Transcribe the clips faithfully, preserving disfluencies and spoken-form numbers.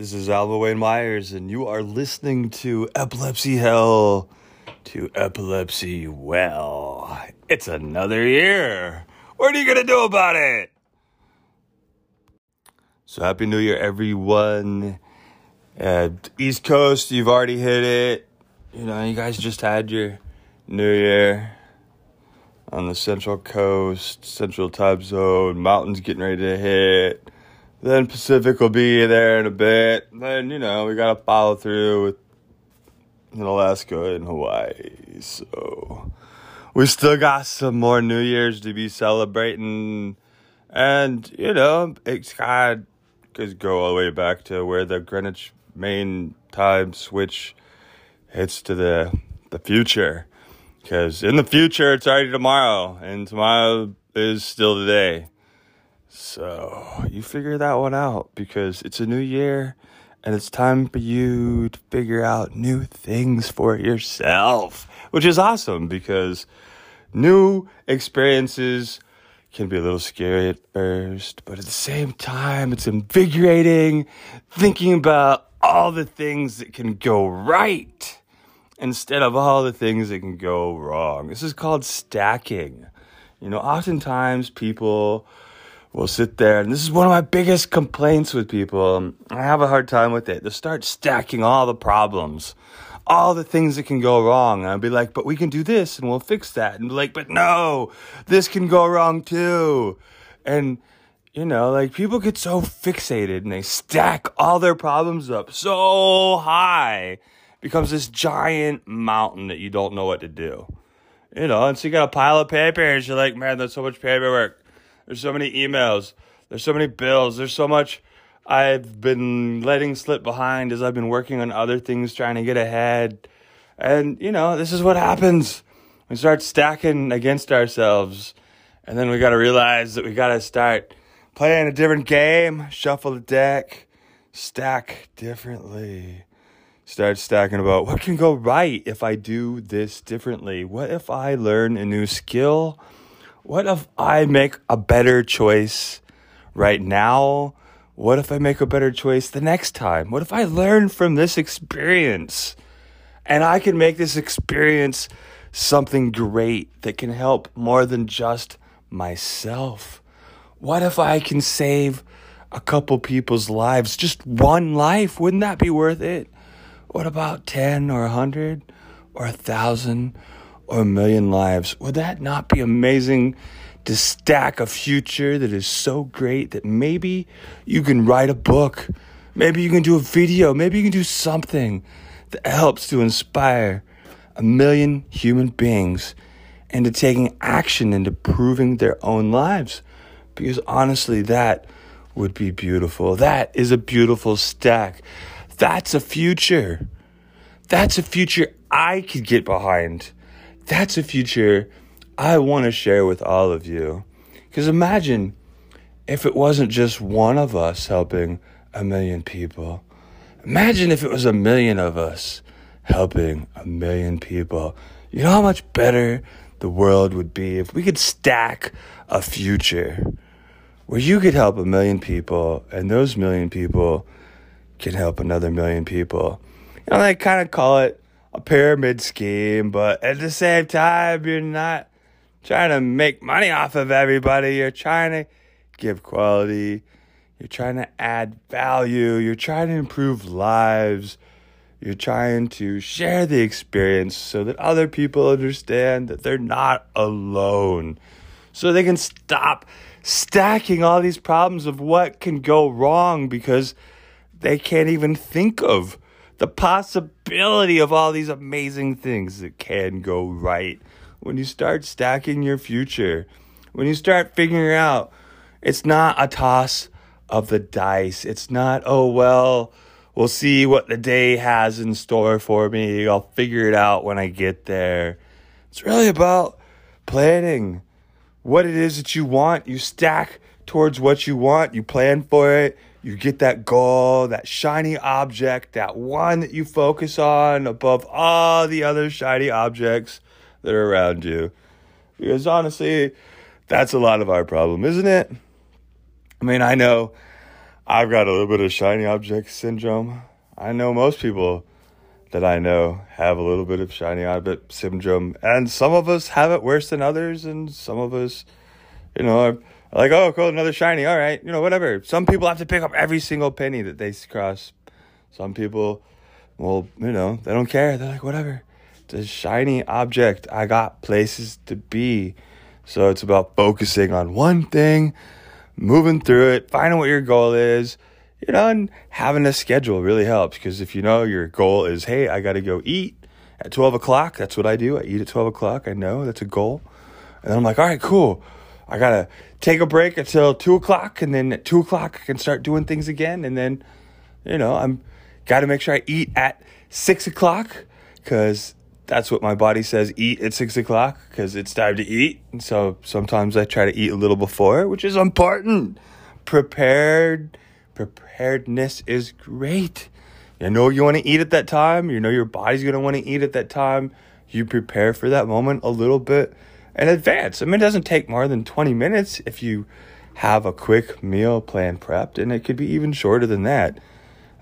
This is Alba Wayne Myers, and you are listening to Epilepsy Hell to Epilepsy Well. It's another year. What are you going to do about it? So Happy New Year, everyone. Uh, East Coast, you've already hit it. You know, you guys just had your New Year on the Central Coast, Central Time Zone. Mountains getting ready to hit. Then Pacific will be there in a bit. Then, you know, we got to follow through with in Alaska and Hawaii. So we still got some more New Year's to be celebrating. And, you know, it's got to go all the way back to where the Greenwich Main Time switch hits to the, the future. Because in the future, it's already tomorrow. And tomorrow is still today. So, you figure that one out, because it's a new year, and it's time for you to figure out new things for yourself, which is awesome, because new experiences can be a little scary at first, but at the same time, it's invigorating, thinking about all the things that can go right, instead of all the things that can go wrong. This is called stacking. You know, oftentimes people We'll sit there, and this is one of my biggest complaints with people. I have a hard time with it. They start stacking all the problems, all the things that can go wrong. And I'll be like, but we can do this, and we'll fix that. And be like, but no, this can go wrong too. And, you know, like, people get so fixated, and they stack all their problems up so high. It becomes this giant mountain that you don't know what to do. You know, and so you got a pile of papers. You're like, man, there's so much paperwork. There's so many emails. There's so many bills. There's so much I've been letting slip behind as I've been working on other things, trying to get ahead. And, you know, this is what happens. We start stacking against ourselves. And then we got to realize that we got to start playing a different game, shuffle the deck, stack differently. Start stacking about what can go right if I do this differently. What if I learn a new skill? What if I make a better choice right now? What if I make a better choice the next time? What if I learn from this experience? And I can make this experience something great that can help more than just myself. What if I can save a couple people's lives? Just one life, wouldn't that be worth it? What about ten or one hundred or one thousand? Or a million lives? Would that not be amazing to stack a future that is so great that maybe you can write a book, maybe you can do a video, maybe you can do something that helps to inspire a million human beings into taking action and improving their own lives? Because honestly, that would be beautiful. That is a beautiful stack. That's a future. That's a future I could get behind. That's a future I want to share with all of you. Because imagine if it wasn't just one of us helping a million people. Imagine if it was a million of us helping a million people. You know how much better the world would be if we could stack a future where you could help a million people and those million people can help another million people. You know, they kind of call it a pyramid scheme, but at the same time, you're not trying to make money off of everybody. You're trying to give quality. You're trying to add value. You're trying to improve lives. You're trying to share the experience so that other people understand that they're not alone. So they can stop stacking all these problems of what can go wrong, because they can't even think of the possibility of all these amazing things that can go right. When you start stacking your future, when you start figuring out, it's not a toss of the dice. It's not, oh, well, we'll see what the day has in store for me. I'll figure it out when I get there. It's really about planning what it is that you want. You stack towards what you want. You plan for it. You get that goal, that shiny object, that one that you focus on above all the other shiny objects that are around you. Because honestly, that's a lot of our problem, isn't it? I mean, I know I've got a little bit of shiny object syndrome. I know most people that I know have a little bit of shiny object syndrome, and some of us have it worse than others, and some of us, you know, are like, oh, cool, another shiny, all right, you know, whatever. Some people have to pick up every single penny that they cross. Some people, well, you know, they don't care. They're like, whatever. It's a shiny object. I got places to be. So it's about focusing on one thing, moving through it, finding what your goal is, you know, and having a schedule really helps. Because if you know your goal is, hey, I got to go eat at twelve o'clock. That's what I do. I eat at twelve o'clock. I know that's a goal. And then I'm like, all right, cool. I got to take a break until two o'clock. And then at two o'clock, I can start doing things again. And then, you know, I'm got to make sure I eat at six o'clock, because that's what my body says, eat at six o'clock, because it's time to eat. And so sometimes I try to eat a little before, which is important. Prepared, preparedness is great. You know you want to eat at that time. You know your body's going to want to eat at that time. You prepare for that moment a little bit in advance. I mean, it doesn't take more than twenty minutes if you have a quick meal plan prepped, and it could be even shorter than that.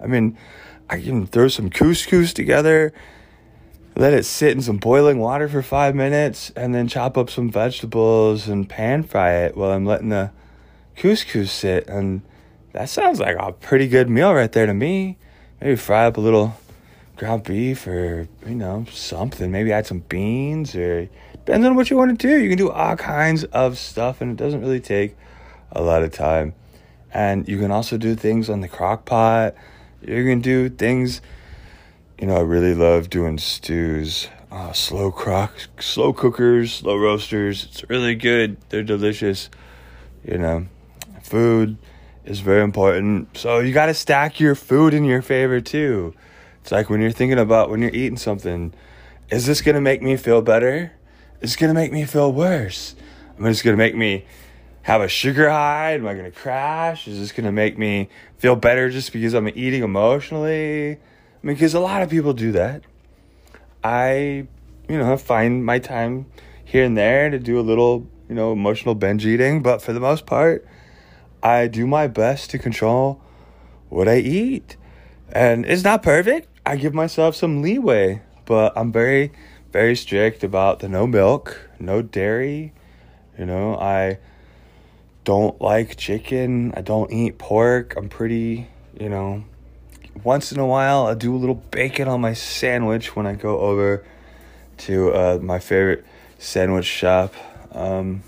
I mean, I can throw some couscous together, let it sit in some boiling water for five minutes, and then chop up some vegetables and pan fry it while I'm letting the couscous sit. And that sounds like a pretty good meal right there to me. Maybe fry up a little ground beef or, you know, something. Maybe add some beans, or depends on what you want to do. You can do all kinds of stuff, and it doesn't really take a lot of time. And you can also do things on the crock pot. You can do things, you know, I really love doing stews. Uh, slow crocks, slow cookers, slow roasters. It's really good. They're delicious. You know, food is very important. So you got to stack your food in your favor too. It's like when you're thinking about when you're eating something, is this going to make me feel better? Is it going to make me feel worse? I mean, it's going to make me have a sugar high? Am I going to crash? Is this going to make me feel better just because I'm eating emotionally? I mean, because a lot of people do that. I, you know, find my time here and there to do a little, you know, emotional binge eating. But for the most part, I do my best to control what I eat. And it's not perfect. I give myself some leeway. But I'm very, very strict about the no milk, no dairy. You know, I don't like chicken. I don't eat pork. I'm pretty, you know, once in a while I do a little bacon on my sandwich when I go over to uh, my favorite sandwich shop. Um,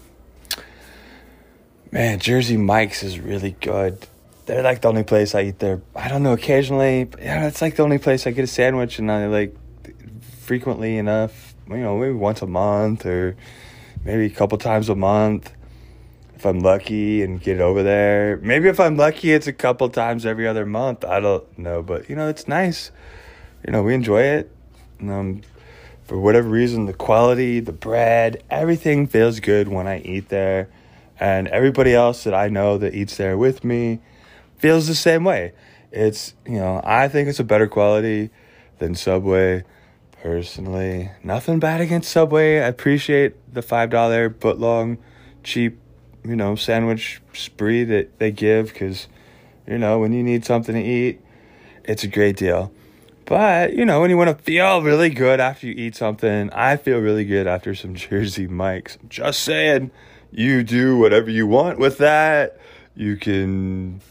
man, Jersey Mike's is really good. They're like the only place I eat there. I don't know, occasionally, but yeah, it's like the only place I get a sandwich, and I like frequently enough, you know, maybe once a month or maybe a couple times a month, if I'm lucky and get over there. Maybe if I'm lucky, it's a couple times every other month. I don't know. But, you know, it's nice. You know, we enjoy it. And, um, for whatever reason, the quality, the bread, everything feels good when I eat there. And everybody else that I know that eats there with me feels the same way. It's, you know, I think it's a better quality than Subway, personally. Nothing bad against Subway. I appreciate the five dollar footlong cheap, you know, sandwich spree that they give, because, you know, when you need something to eat, it's a great deal. But, you know, when you want to feel really good after you eat something, I feel really good after some Jersey Mike's. I'm just saying, you do whatever you want with that. You can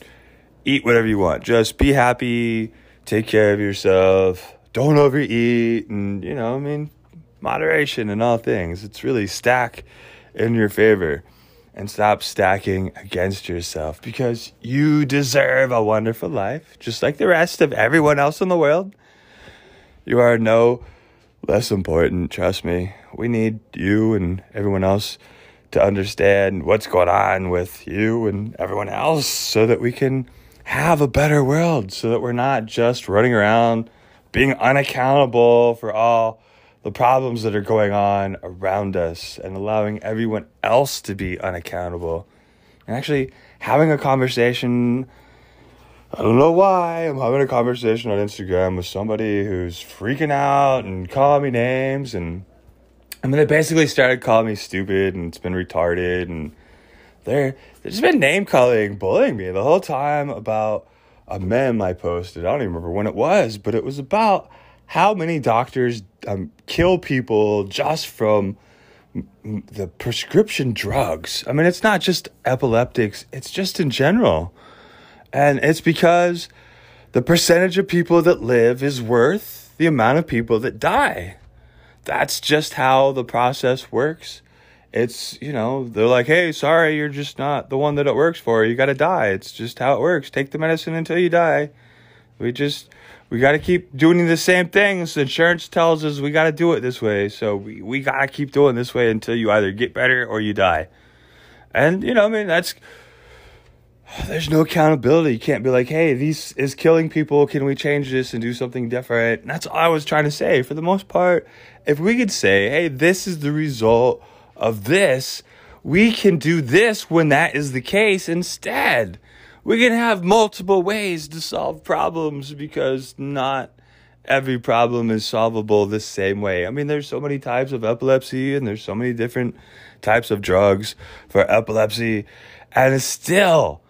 eat whatever you want. Just be happy. Take care of yourself. Don't overeat. And, you know, I mean, moderation in all things. It's really stack in your favor. And stop stacking against yourself, because you deserve a wonderful life, just like the rest of everyone else in the world. You are no less important, trust me. We need you and everyone else to understand what's going on with you and everyone else, so that we can have a better world, so that we're not just running around being unaccountable for all the problems that are going on around us, and allowing everyone else to be unaccountable. And actually having a conversation, I don't know why, I'm having a conversation on Instagram with somebody who's freaking out and calling me names. And I mean, they basically started calling me stupid, and it's been retarded. And they're, They've just been name calling, bullying me the whole time about a meme I posted. I don't even remember when it was, but it was about how many doctors um, kill people just from m- the prescription drugs. I mean, it's not just epileptics, it's just in general. And it's because the percentage of people that live is worth the amount of people that die. That's just how the process works. It's, you know, they're like, hey, sorry, you're just not the one that it works for. You got to die. It's just how it works. Take the medicine until you die. We just, we got to keep doing the same things. Insurance tells us we got to do it this way. So we, we got to keep doing this way until you either get better or you die. And, you know, I mean, that's, there's no accountability. You can't be like, hey, this is killing people. Can we change this and do something different? And that's all I was trying to say. For the most part, if we could say, hey, this is the result of this, we can do this when that is the case instead. We can have multiple ways to solve problems because not every problem is solvable the same way. I mean, there's so many types of epilepsy and there's so many different types of drugs for epilepsy, and it still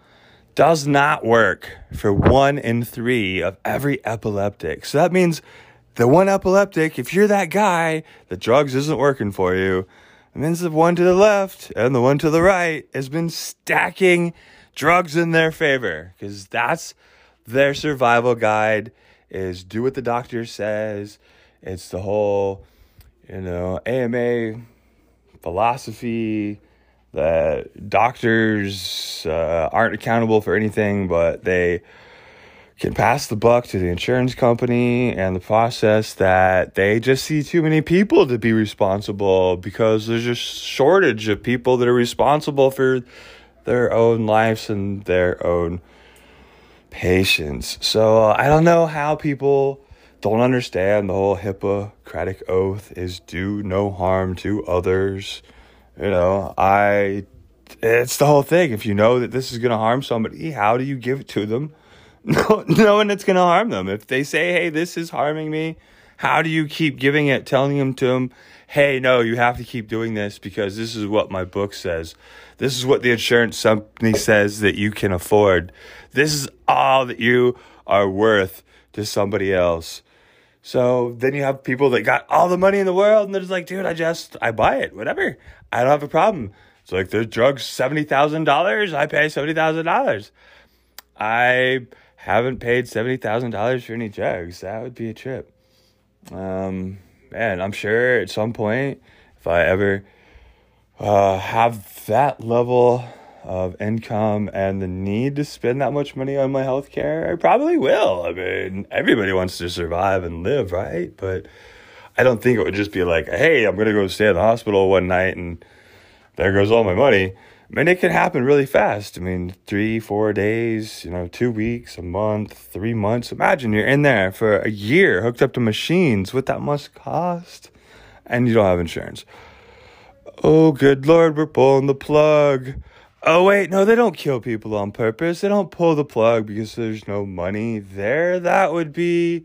does not work for one in three of every epileptic. So that means the one epileptic, if you're that guy, the drugs isn't working for you. And then the one to the left and the one to the right has been stacking drugs in their favor because that's their survival guide, is do what the doctor says. It's the whole, you know, A M A philosophy that doctors uh, aren't accountable for anything, but they can pass the buck to the insurance company, and the process that they just see too many people to be responsible because there's a shortage of people that are responsible for their own lives and their own patients. So uh, I don't know how people don't understand the whole Hippocratic oath is do no harm to others. You know, I, it's the whole thing. If you know that this is going to harm somebody, how do you give it to them? No, knowing it's going to harm them. If they say, hey, this is harming me, how do you keep giving it, telling them to them, hey, no, you have to keep doing this because this is what my book says. This is what the insurance company says that you can afford. This is all that you are worth to somebody else. So then you have people that got all the money in the world and they're just like, dude, I just, I buy it, whatever. I don't have a problem. It's like, there's drugs, seventy thousand dollars. I pay seventy thousand dollars. I haven't paid seventy thousand dollars for any drugs. That would be a trip. Um, man, I'm sure at some point, if I ever uh, have that level of income and the need to spend that much money on my healthcare, I probably will. I mean, everybody wants to survive and live, right? But I don't think it would just be like, hey, I'm going to go stay in the hospital one night and there goes all my money. I mean, it can happen really fast. I mean, three, four days, you know, two weeks, a month, three months. Imagine you're in there for a year hooked up to machines, what that must cost, and you don't have insurance. Oh, good Lord, we're pulling the plug. Oh, wait, no, they don't kill people on purpose. They don't pull the plug because there's no money there. That would be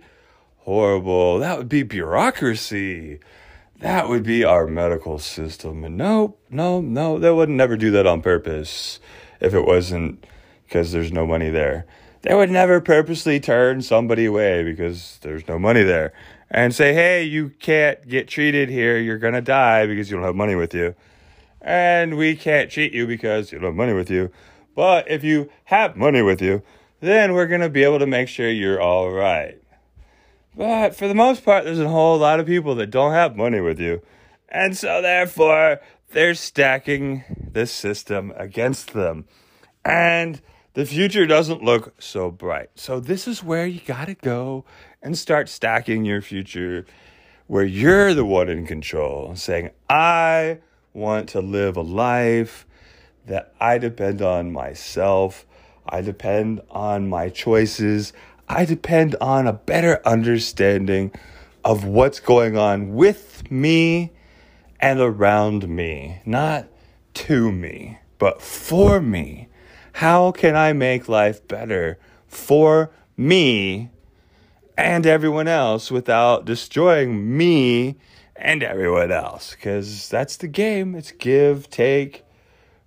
horrible. That would be bureaucracy. That would be our medical system. And no, no, no, they would never do that on purpose if it wasn't because there's no money there. They would never purposely turn somebody away because there's no money there and say, hey, you can't get treated here. You're going to die because you don't have money with you. And we can't treat you because you don't have money with you. But if you have money with you, then we're going to be able to make sure you're all right. But for the most part, there's a whole lot of people that don't have money with you. And so therefore, they're stacking this system against them. And the future doesn't look so bright. So this is where you got to go and start stacking your future, where you're the one in control, saying, I want to live a life that I depend on myself. I depend on my choices. I depend on a better understanding of what's going on with me and around me. Not to me, but for me. How can I make life better for me and everyone else without destroying me and everyone else? Because that's the game. It's give, take,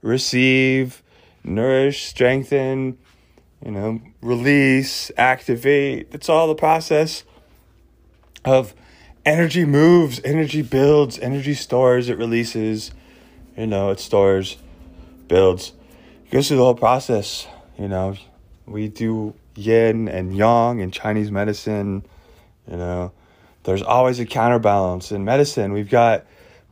receive. nourish, strengthen, you know, release, activate. It's all the process of energy moves, energy builds, energy stores, it releases, you know, it stores, builds. It goes through the whole process, you know. We do yin and yang in Chinese medicine, you know. There's always a counterbalance. In medicine, we've got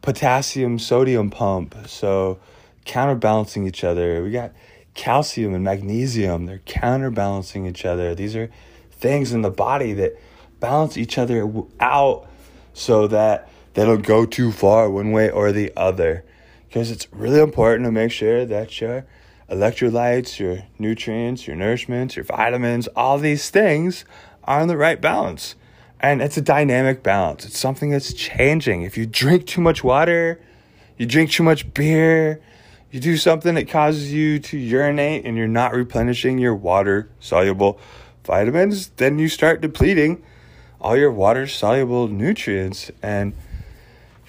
potassium, sodium pump, so counterbalancing each other. We got calcium and magnesium, they're counterbalancing each other. These are things in the body that balance each other out so that they don't go too far one way or the other. Because it's really important to make sure that your electrolytes, your nutrients, your nourishments, your vitamins, all these things are in the right balance. And it's a dynamic balance. It's something that's changing. If you drink too much water, you drink too much beer, you do something that causes you to urinate and you're not replenishing your water-soluble vitamins, then you start depleting all your water-soluble nutrients and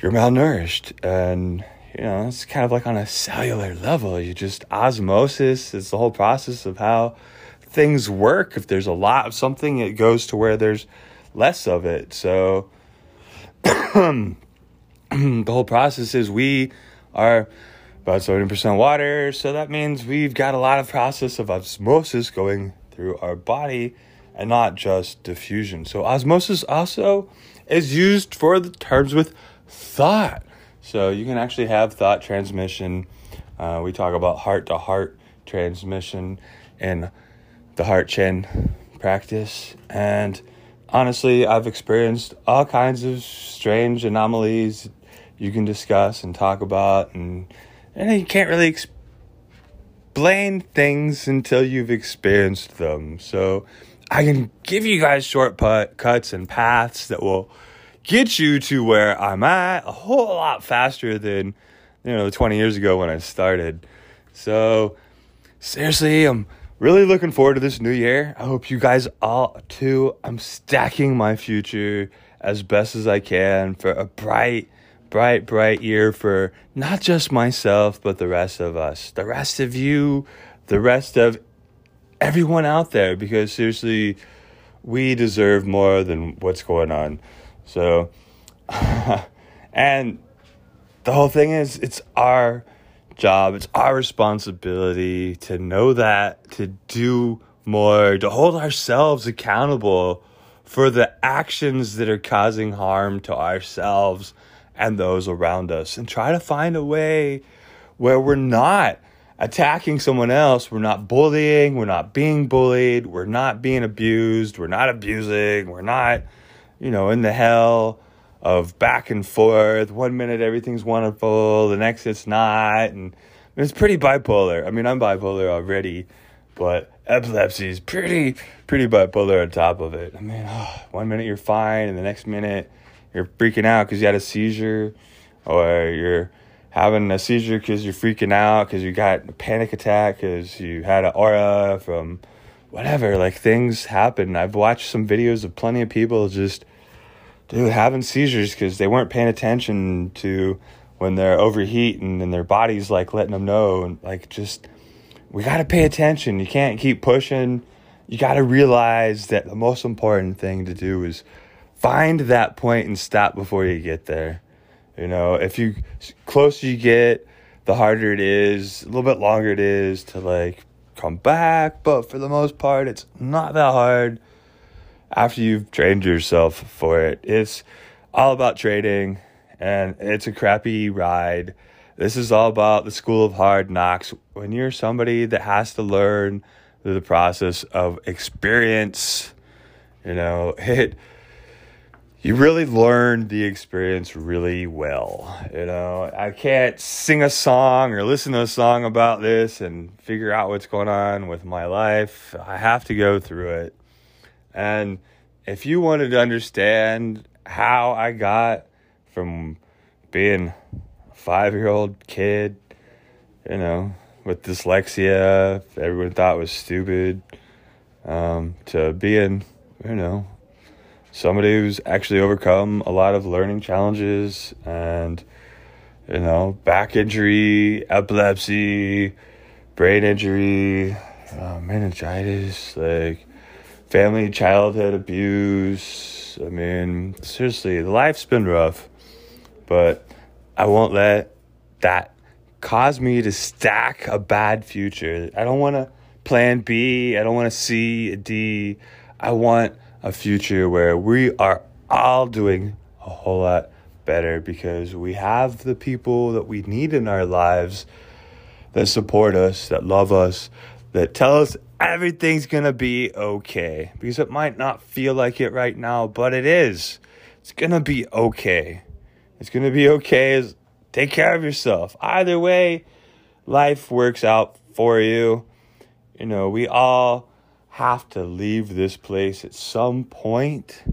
you're malnourished. And, you know, it's kind of like on a cellular level. You just osmosis. It's the whole process of how things work. If there's a lot of something, it goes to where there's less of it. So the whole process is we are about seventy percent water, so that means we've got a lot of process of osmosis going through our body and not just diffusion. So osmosis also is used for the terms with thought. So you can actually have thought transmission. Uh, we talk about heart-to-heart transmission in the heart chin practice. And honestly, I've experienced all kinds of strange anomalies you can discuss and talk about, and And you can't really explain things until you've experienced them. So I can give you guys short put, cuts and paths that will get you to where I'm at a whole lot faster than, you know, twenty years ago when I started. So seriously, I'm really looking forward to this new year. I hope you guys all too. I'm stacking my future as best as I can for a bright bright bright year for not just myself but the rest of us, the rest of you, the rest of everyone out there, because seriously, we deserve more than what's going on. So and the whole thing is, it's our job, it's our responsibility to know that, to do more, to hold ourselves accountable for the actions that are causing harm to ourselves and those around us, and try to find a way where we're not attacking someone else, we're not bullying, we're not being bullied, we're not being abused, we're not abusing, we're not, you know, in the hell of back and forth. One minute everything's wonderful, the next it's not, and it's pretty bipolar. I mean, I'm bipolar already, but epilepsy is pretty, pretty bipolar on top of it. I mean, oh, one minute you're fine, and the next minute you're freaking out because you had a seizure, or you're having a seizure because you're freaking out because you got a panic attack because you had an aura from whatever. Like, things happen. I've watched some videos of plenty of people just, dude, having seizures because they weren't paying attention to when they're overheating and their body's like letting them know. And like, just, we got to pay attention. You can't keep pushing. You got to realize that the most important thing to do is find that point and stop before you get there. You know, if you, closer you get, the harder it is, a little bit longer it is to like come back. But for the most part, it's not that hard after you've trained yourself for it. It's all about training, and it's a crappy ride. This is all about the school of hard knocks. When you're somebody that has to learn through the process of experience, you know, it, you really learn the experience really well. You know, I can't sing a song or listen to a song about this and figure out what's going on with my life. I have to go through it. And if you wanted to understand how I got from being a five-year-old kid, you know, with dyslexia, everyone thought was stupid, um, to being, you know, somebody who's actually overcome a lot of learning challenges and, you know, back injury, epilepsy, brain injury, uh, meningitis, like family childhood abuse. I mean, seriously, life's been rough, but I won't let that cause me to stack a bad future. I don't want to plan B. I don't want to C, D. I want a future where we are all doing a whole lot better because we have the people that we need in our lives that support us, that love us, that tell us everything's gonna be okay. Because it might not feel like it right now, but it is. It's gonna be okay. It's gonna be okay. Take care of yourself. Either way, life works out for you. You know, we all have to leave this place at some point.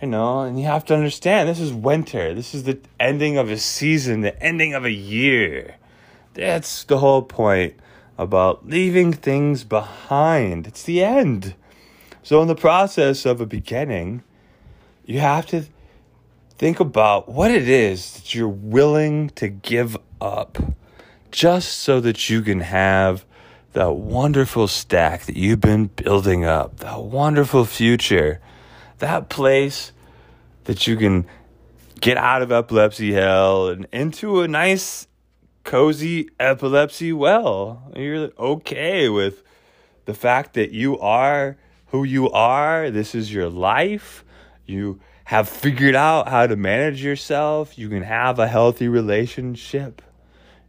You know, and you have to understand, this is winter. This is the ending of a season, the ending of a year. That's the whole point about leaving things behind. It's the end. So in the process of a beginning, you have to think about what it is that you're willing to give up just so that you can have that wonderful stack that you've been building up, that wonderful future, that place that you can get out of epilepsy hell and into a nice, cozy epilepsy well. You're okay with the fact that you are who you are. This is your life. You have figured out how to manage yourself. You can have a healthy relationship.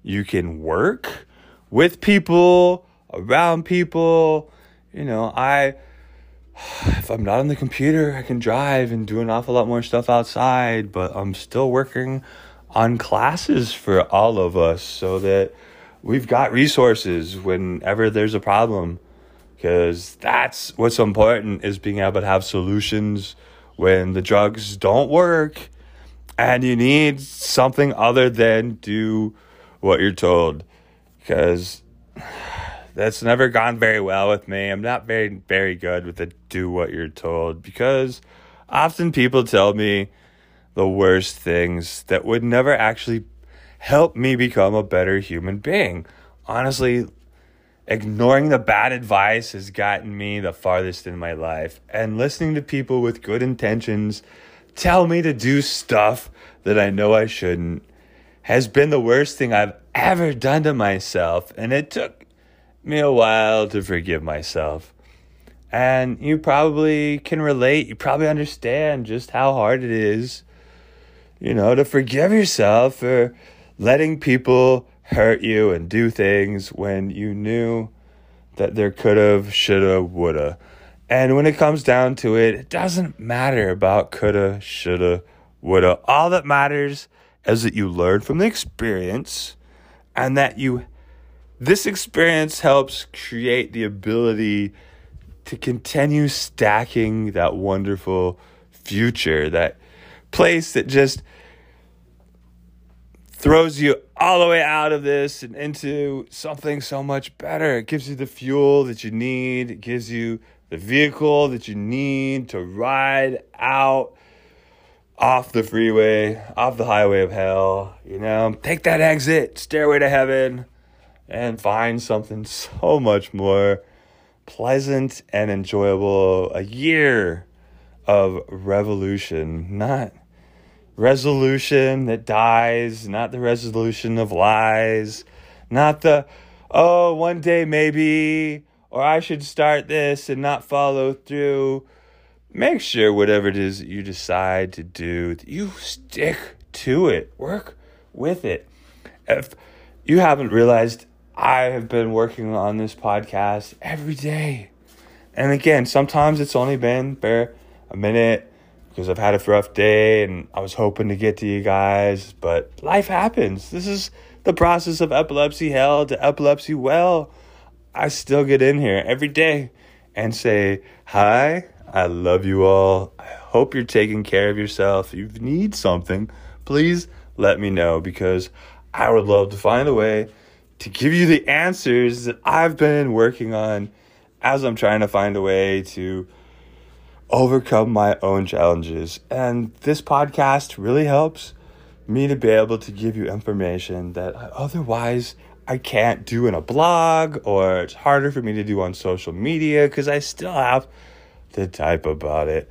You can work with people, around people. You know, I, if I'm not on the computer, I can drive and do an awful lot more stuff outside, but I'm still working on classes for all of us so that we've got resources whenever there's a problem, because that's what's important, is being able to have solutions when the drugs don't work and you need something other than do what you're told, because that's never gone very well with me. I'm not very, very good with the do what you're told, because often people tell me the worst things that would never actually help me become a better human being. Honestly, ignoring the bad advice has gotten me the farthest in my life. And listening to people with good intentions tell me to do stuff that I know I shouldn't has been the worst thing I've ever done to myself. And it took me a while to forgive myself. And you probably can relate. You probably understand just how hard it is, you know, to forgive yourself for letting people hurt you and do things when you knew that there could have, should have, would have. And when it comes down to it, it doesn't matter about could have, should have, would have. All that matters is that you learn from the experience, and that you, this experience helps create the ability to continue stacking that wonderful future, that place that just throws you all the way out of this and into something so much better. It gives you the fuel that you need. It gives you the vehicle that you need to ride out off the freeway, off the highway of hell. You know, take that exit, stairway to heaven, and find something so much more pleasant and enjoyable. A year of revolution, not resolution that dies, not the resolution of lies, not the, oh, one day maybe, or I should start this and not follow through. Make sure whatever it is that you decide to do, that you stick to it. Work with it. If you haven't realized, I have been working on this podcast every day. And again, sometimes it's only been bare a minute, because I've had a rough day and I was hoping to get to you guys, but life happens. This is the process of epilepsy hell to epilepsy well. I still get in here every day and say, hi, I love you all. I hope you're taking care of yourself. If you need something, please let me know, because I would love to find a way to give you the answers that I've been working on as I'm trying to find a way to overcome my own challenges. And this podcast really helps me to be able to give you information that I otherwise I can't do in a blog, or it's harder for me to do on social media because I still have to type about it.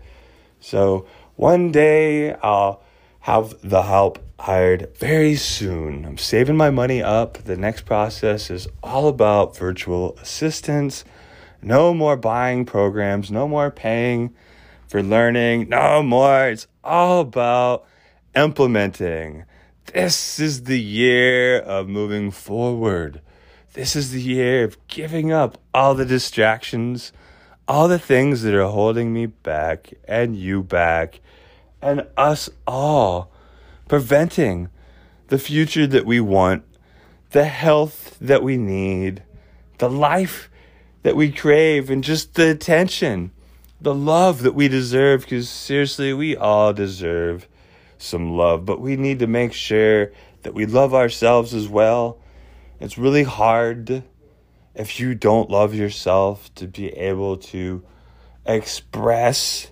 So one day I'll have the help hired very soon. I'm saving my money up. The next process is all about virtual assistants. No more buying programs, no more paying for learning, no more. It's all about implementing. This is the year of moving forward. This is the year of giving up all the distractions, all the things that are holding me back and you back and us all, preventing the future that we want, the health that we need, the life that we crave, and just the attention, the love that we deserve, because seriously, we all deserve some love, but we need to make sure that we love ourselves as well. It's really hard if you don't love yourself to be able to express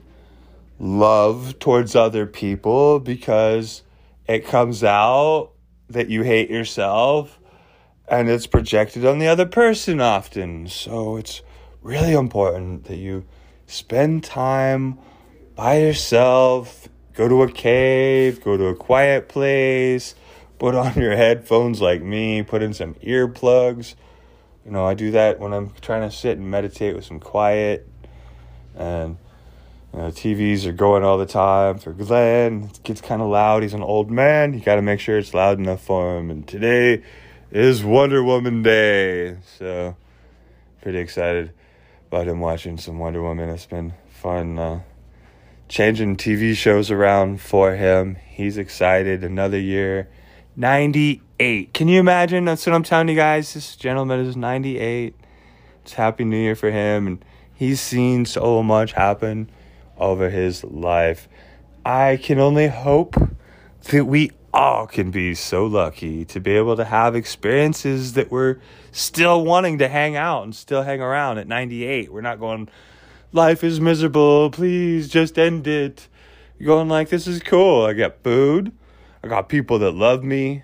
love towards other people, because it comes out that you hate yourself and it's projected on the other person often. So it's really important that you spend time by yourself. Go to a cave, go to a quiet place, put on your headphones like me, put in some earplugs. You know, I do that when I'm trying to sit and meditate with some quiet. And, you know, T Vs are going all the time for Glenn. It gets kind of loud. He's an old man. You got to make sure it's loud enough for him. And today is Wonder Woman Day. So, pretty excited about him watching some Wonder Woman. It's been fun, uh, changing T V shows around for him. He's excited. Another year. ninety-eight. Can you imagine? That's what I'm telling you guys. This gentleman is ninety-eight. It's Happy New Year for him. And he's seen so much happen over his life. I can only hope that we all can be so lucky to be able to have experiences that we're still wanting to hang out and still hang around at ninety-eight. We're not going, life is miserable, please just end it. You're going like, this is cool. I got food. I got people that love me.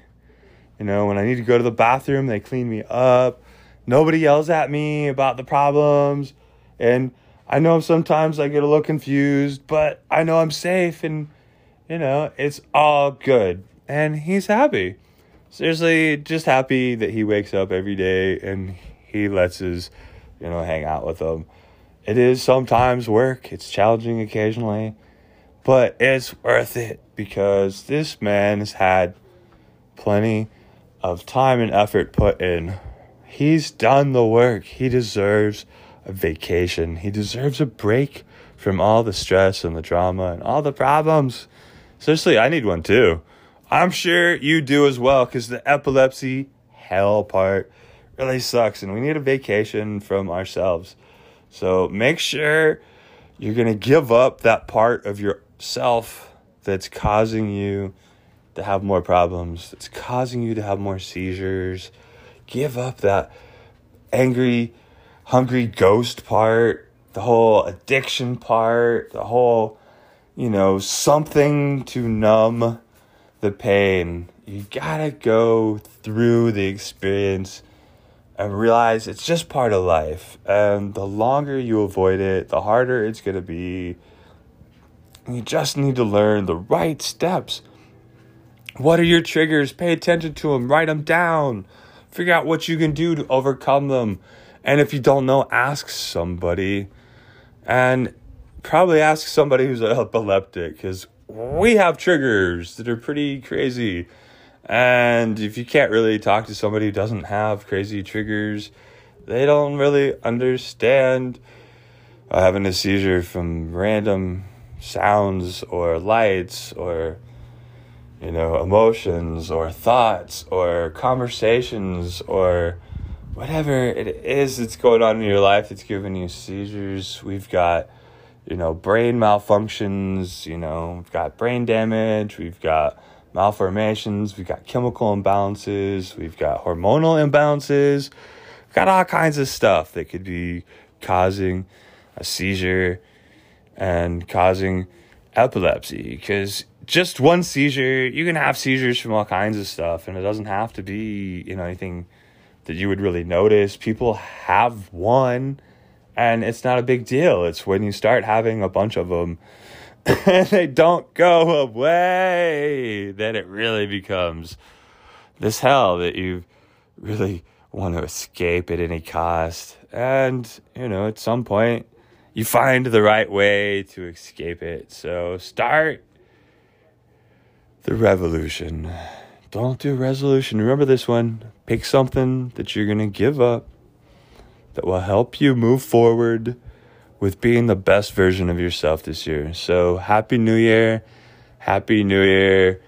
You know, when I need to go to the bathroom, they clean me up. Nobody yells at me about the problems. And I know sometimes I get a little confused, but I know I'm safe and, you know, it's all good. And he's happy. Seriously, just happy that he wakes up every day and he lets us, you know, hang out with him. It is sometimes work. It's challenging occasionally. But it's worth it, because this man has had plenty of time and effort put in. He's done the work. He deserves a vacation. He deserves a break from all the stress and the drama and all the problems. Seriously, I need one too. I'm sure you do as well, because the epilepsy hell part really sucks. And we need a vacation from ourselves. So make sure you're going to give up that part of yourself that's causing you to have more problems, that's causing you to have more seizures. Give up that angry, hungry ghost part, the whole addiction part, the whole, you know, something to numb the pain. You got to go through the experience and realize it's just part of life. And the longer you avoid it, the harder it's going to be. You just need to learn the right steps. What are your triggers? Pay attention to them. Write them down. Figure out what you can do to overcome them. And if you don't know, ask somebody. And probably ask somebody who's an epileptic, because we have triggers that are pretty crazy. And if you can't really talk to somebody who doesn't have crazy triggers, they don't really understand uh, having a seizure from random sounds or lights or, you know, emotions or thoughts or conversations or whatever it is that's going on in your life that's giving you seizures. We've got, you know, brain malfunctions, you know, we've got brain damage, we've got malformations, we've got chemical imbalances, we've got hormonal imbalances, we've got all kinds of stuff that could be causing a seizure and causing epilepsy. Because just one seizure, you can have seizures from all kinds of stuff, and it doesn't have to be, you know, anything that you would really notice. People have one, and it's not a big deal. It's when you start having a bunch of them and they don't go away that it really becomes this hell that you really want to escape at any cost. And, you know, at some point you find the right way to escape it. So start the revolution. Don't do resolution. Remember this one. Pick something that you're going to give up that will help you move forward with being the best version of yourself this year. So happy new year. Happy new year.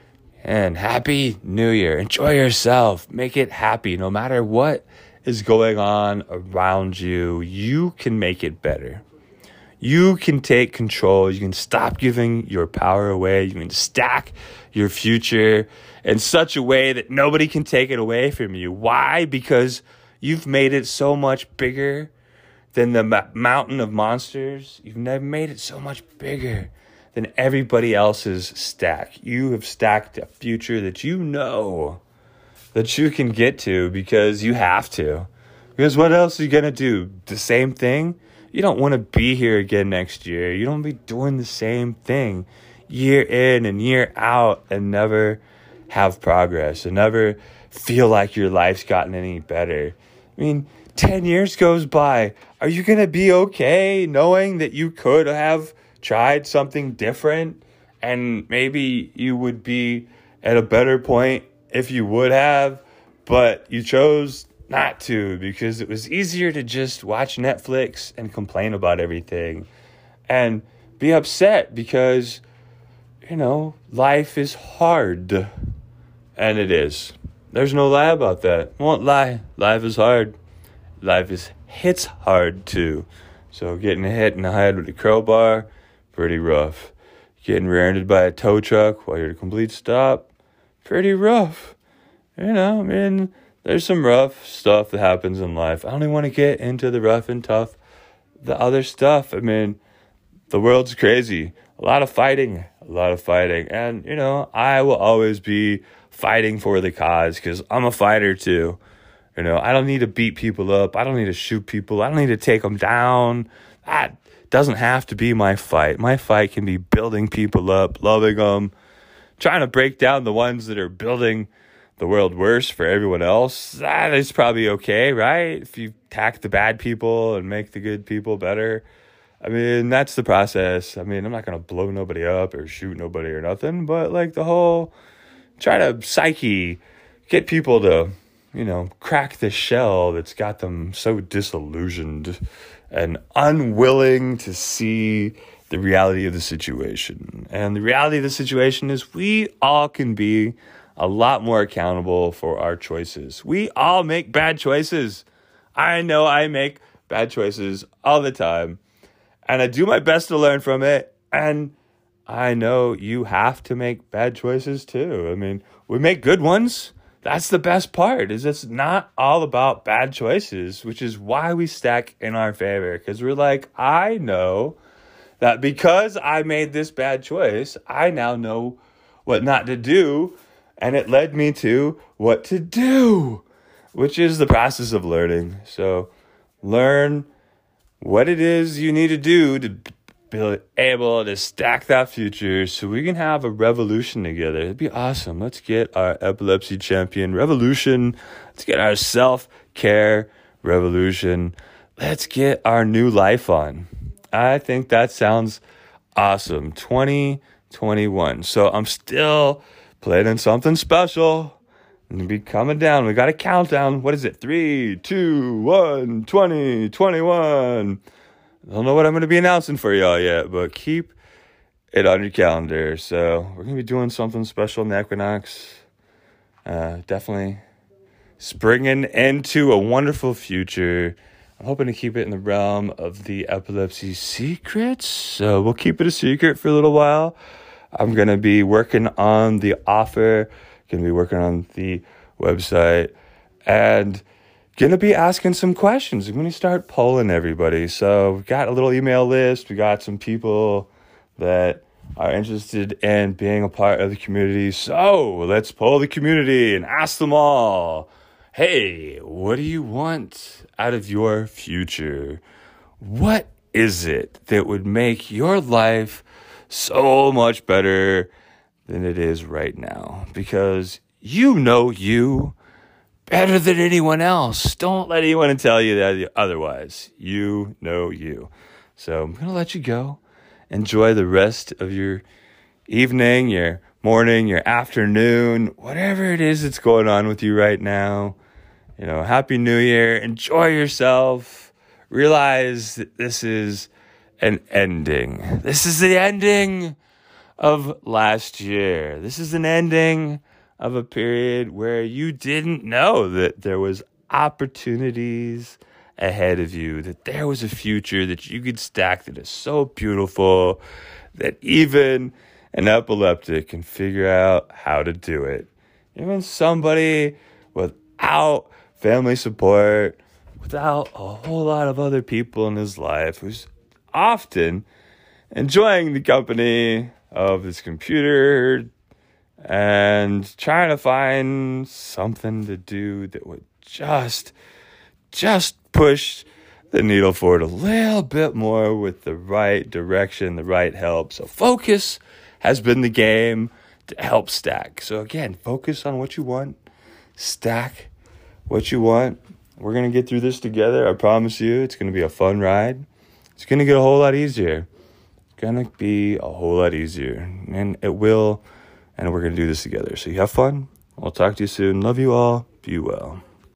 And happy new year. Enjoy yourself. Make it happy. No matter what is going on around you, you can make it better. You can take control. You can stop giving your power away. You can stack your future in such a way that nobody can take it away from you. Why? Because you've made it so much bigger than the ma- mountain of monsters. You've never made it so much bigger than everybody else's stack. You have stacked a future that you know that you can get to because you have to. Because what else are you going to do? The same thing? You don't want to be here again next year. You don't be doing the same thing year in and year out and never have progress and never feel like your life's gotten any better. I mean, ten years goes by. Are you going to be okay knowing that you could have tried something different and maybe you would be at a better point if you would have, but you chose not to, because it was easier to just watch Netflix and complain about everything and be upset because, you know, life is hard. And it is. There's no lie about that. I won't lie. Life is hard. Life is hits hard too. So getting hit in the head with a crowbar, pretty rough. Getting rear-ended by a tow truck while you're at a complete stop, pretty rough. You know, I mean, there's some rough stuff that happens in life. I don't even want to get into the rough and tough, the other stuff. I mean, the world's crazy. A lot of fighting, a lot of fighting. And, you know, I will always be fighting for the cause because I'm a fighter too. You know, I don't need to beat people up. I don't need to shoot people. I don't need to take them down. That doesn't have to be my fight. My fight can be building people up, loving them, trying to break down the ones that are building the world worse for everyone else. That is probably okay, right? If you attack the bad people and make the good people better. I mean, that's the process. I mean, I'm not going to blow nobody up or shoot nobody or nothing, but like the whole try to psyche, get people to, you know, crack the shell that's got them so disillusioned and unwilling to see the reality of the situation. And the reality of the situation is we all can be a lot more accountable for our choices. We all make bad choices. I know I make bad choices all the time. And I do my best to learn from it. And I know you have to make bad choices too. I mean, we make good ones. That's the best part, is it's not all about bad choices, which is why we stack in our favor. Because we're like, I know that because I made this bad choice, I now know what not to do. And it led me to what to do, which is the process of learning. So learn what it is you need to do to be able to stack that future so we can have a revolution together. It'd be awesome. Let's get our epilepsy champion revolution. Let's get our self-care revolution. Let's get our new life on. I think that sounds awesome. twenty twenty-one. So I'm still planning something special. And be coming down. We got a countdown. What is it? Three, two, one, twenty, twenty-one. I don't know what I'm going to be announcing for y'all yet, but keep it on your calendar. So we're going to be doing something special in the equinox. Uh, definitely springing into a wonderful future. I'm hoping to keep it in the realm of the epilepsy secrets. So we'll keep it a secret for a little while. I'm going to be working on the offer. Going to be working on the website and going to be asking some questions. I'm going to start polling everybody. So we've got a little email list. We got some people that are interested in being a part of the community. So let's poll the community and ask them all, Hey, what do you want out of your future? What is it that would make your life so much better than it is right now? Because you know you better than anyone else. Don't let anyone tell you that otherwise. You know you. So I'm going to let you go. Enjoy the rest of your evening, your morning, your afternoon, whatever it is that's going on with you right now. You know, Happy New Year. Enjoy yourself. Realize that this is an ending. This is the ending of last year. This is an ending of a period where you didn't know that there was opportunities ahead of you, that there was a future that you could stack that is so beautiful that even an epileptic can figure out how to do it. Even somebody without family support, without a whole lot of other people in his life, who's often enjoying the company of his computer and trying to find something to do that would just, just push the needle forward a little bit more with the right direction, the right help. So focus has been the game to help stack. So again, focus on what you want. Stack what you want. We're going to get through this together. I promise you, it's going to be a fun ride. It's going to get a whole lot easier. It's going to be a whole lot easier. And it will. And we're going to do this together. So you have fun. I'll talk to you soon. Love you all. Be well.